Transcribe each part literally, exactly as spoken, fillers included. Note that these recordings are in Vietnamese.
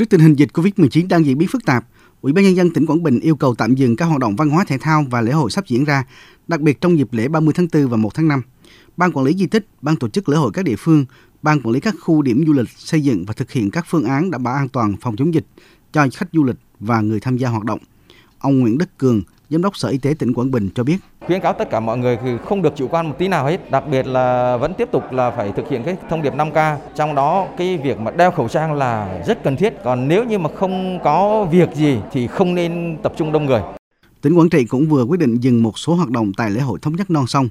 Trước tình hình dịch Covid mười chín đang diễn biến phức tạp, Ủy ban Nhân dân tỉnh Quảng Bình yêu cầu tạm dừng các hoạt động văn hóa thể thao và lễ hội sắp diễn ra, đặc biệt trong dịp lễ ba mươi tháng tư và một tháng năm. Ban quản lý di tích, ban tổ chức lễ hội các địa phương, ban quản lý các khu điểm du lịch xây dựng và thực hiện các phương án đảm bảo an toàn phòng chống dịch cho khách du lịch và người tham gia hoạt động. Ông Nguyễn Đức Cường, Giám đốc Sở Y tế tỉnh Quảng Bình cho biết. Khuyến cáo tất cả mọi người thì không được chủ quan một tí nào hết, đặc biệt là vẫn tiếp tục là phải thực hiện cái thông điệp năm K. Trong đó cái việc mà đeo khẩu trang là rất cần thiết, còn nếu như mà không có việc gì thì không nên tập trung đông người. Tỉnh Quảng Trị cũng vừa quyết định dừng một số hoạt động tại lễ hội thống nhất non sông.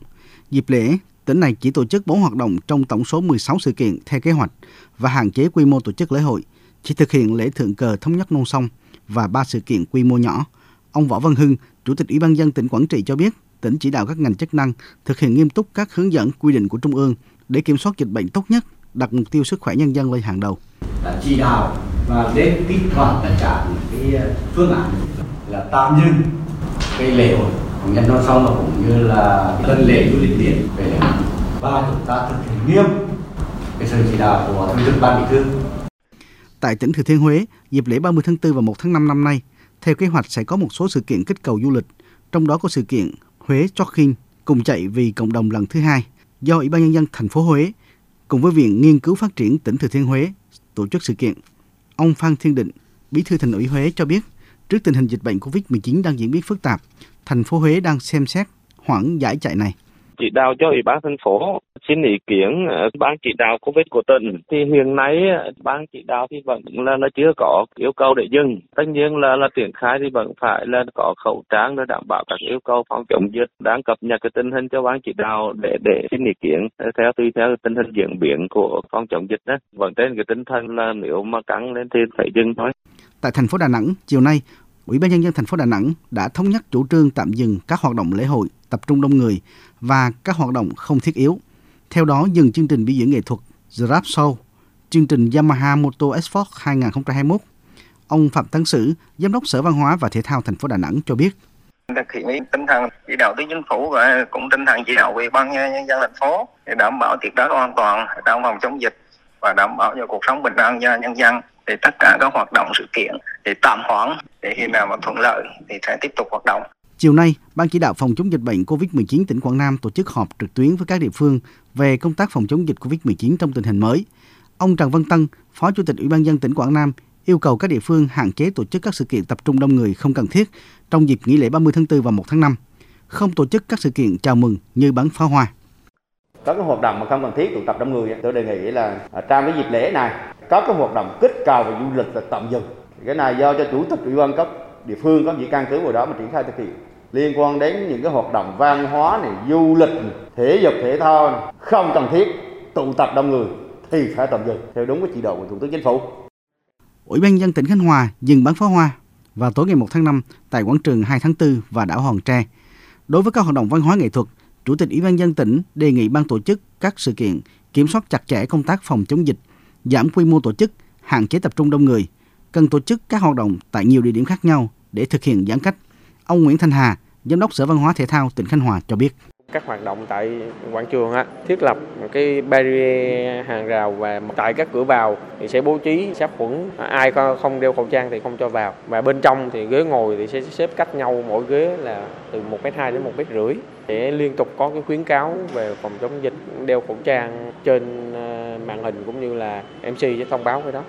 Dịp lễ, tỉnh này chỉ tổ chức bốn hoạt động trong tổng số mười sáu sự kiện theo kế hoạch và hạn chế quy mô tổ chức lễ hội, chỉ thực hiện lễ thượng cờ thống nhất non sông và ba sự kiện quy mô nhỏ. Ông Võ Văn Hưng, Chủ tịch Ủy ban nhân dân tỉnh Quảng Trị cho biết, tỉnh chỉ đạo các ngành chức năng thực hiện nghiêm túc các hướng dẫn quy định của Trung ương để kiểm soát dịch bệnh tốt nhất, đặt mục tiêu sức khỏe nhân dân lên hàng đầu. Đã chỉ đạo và lên kích hoạt tất cả cái phương án là tạm dừng cái lễ hội của nhân non sông và cũng như là tân lễ du lịch biển về lễ hội. Và chúng ta thực hiện nghiêm cái sự chỉ đạo của Thường trực Ban Bí thư. Tại tỉnh Thừa Thiên Huế, dịp lễ ba mươi tháng tư và một tháng năm năm nay, theo kế hoạch sẽ có một số sự kiện kích cầu du lịch, trong đó có sự kiện Huế-Choking cùng chạy vì cộng đồng lần thứ hai do Ủy ban Nhân dân thành phố Huế cùng với Viện Nghiên cứu Phát triển tỉnh Thừa Thiên Huế tổ chức sự kiện. Ông Phan Thiên Định, Bí thư Thành ủy Huế cho biết, trước tình hình dịch bệnh Covid mười chín đang diễn biến phức tạp, thành phố Huế đang xem xét hoãn giải chạy này. Chỉ đạo cho Ủy ban thành phố xin ý kiến ban chỉ đạo Covid của tỉnh thì hiện nay ban chỉ đạo thì vẫn là, là chưa có yêu cầu để dừng. Tất nhiên là là triển khai thì vẫn phải là có khẩu trang để đảm bảo các yêu cầu phòng chống dịch, đang cập nhật cái tình hình cho ban chỉ đạo để để xin ý kiến theo tùy theo tình hình diễn biến của phòng chống dịch đó. Vẫn trên cái tinh thần là nếu mà căng lên thì phải dừng thôi. Tại thành phố Đà Nẵng, chiều nay, Ủy ban Nhân dân thành phố Đà Nẵng đã thống nhất chủ trương tạm dừng các hoạt động lễ hội tập trung đông người và các hoạt động không thiết yếu. Theo đó, dừng chương trình biểu diễn nghệ thuật The Rap Show, chương trình Yamaha Moto eSports hai không hai mốt. Ông Phạm Thắng Sử, Giám đốc Sở Văn hóa và Thể thao thành phố Đà Nẵng cho biết. Thực hiện tinh thần chỉ đạo từ chính phủ và cũng tinh thần chỉ đạo của Ủy ban Nhân dân thành phố để đảm bảo tuyệt đối an toàn trong phòng chống dịch và đảm bảo cho cuộc sống bình an cho nhân dân. Thì tất cả các hoạt động sự kiện để tạm hoãn, để khi nào mà thuận lợi thì sẽ tiếp tục hoạt động. Chiều nay, Ban chỉ đạo phòng chống dịch bệnh Covid mười chín tỉnh Quảng Nam tổ chức họp trực tuyến với các địa phương về công tác phòng chống dịch Covid mười chín trong tình hình mới. Ông Trần Văn Tân, Phó Chủ tịch Ủy ban nhân dân tỉnh Quảng Nam, yêu cầu các địa phương hạn chế tổ chức các sự kiện tập trung đông người không cần thiết trong dịp nghỉ lễ ba mươi tháng tư và một tháng năm, không tổ chức các sự kiện chào mừng như bắn pháo hoa. Các cái hoạt động mà không cần thiết tụ tập đông người, tôi đề nghị là trong cái dịp lễ này, các cái hoạt động kích cầu và du lịch là tạm dừng. Cái này do cho chủ tịch ủy ban cấp địa phương có chỉ căn cứ vào đó mà triển khai thực hiện. Liên quan đến những cái hoạt động văn hóa này, du lịch, này, thể dục thể thao này, không cần thiết tụ tập đông người thì phải tạm dừng theo đúng cái chỉ đạo của Thủ tướng Chính phủ. Ủy ban nhân dân tỉnh Khánh Hòa dừng bắn pháo hoa vào tối ngày một tháng năm tại quảng trường hai tháng tư và đảo Hòn Tre. Đối với các hoạt động văn hóa nghệ thuật, Chủ tịch Ủy ban nhân dân tỉnh đề nghị ban tổ chức các sự kiện kiểm soát chặt chẽ công tác phòng chống dịch, giảm quy mô tổ chức, hạn chế tập trung đông người, cần tổ chức các hoạt động tại nhiều địa điểm khác nhau để thực hiện giãn cách. Ông Nguyễn Thanh Hà, Giám đốc Sở Văn hóa Thể thao tỉnh Khánh Hòa cho biết. Các hoạt động tại quảng trường á, thiết lập cái barrier hàng rào và tại các cửa vào thì sẽ bố trí sát khuẩn, ai không đeo khẩu trang thì không cho vào. Và bên trong thì ghế ngồi thì sẽ xếp cách nhau mỗi ghế là từ một mét hai đến một mét rưỡi. Sẽ liên tục có cái khuyến cáo về phòng chống dịch, đeo khẩu trang trên màn hình cũng như là em xê sẽ thông báo cái đó.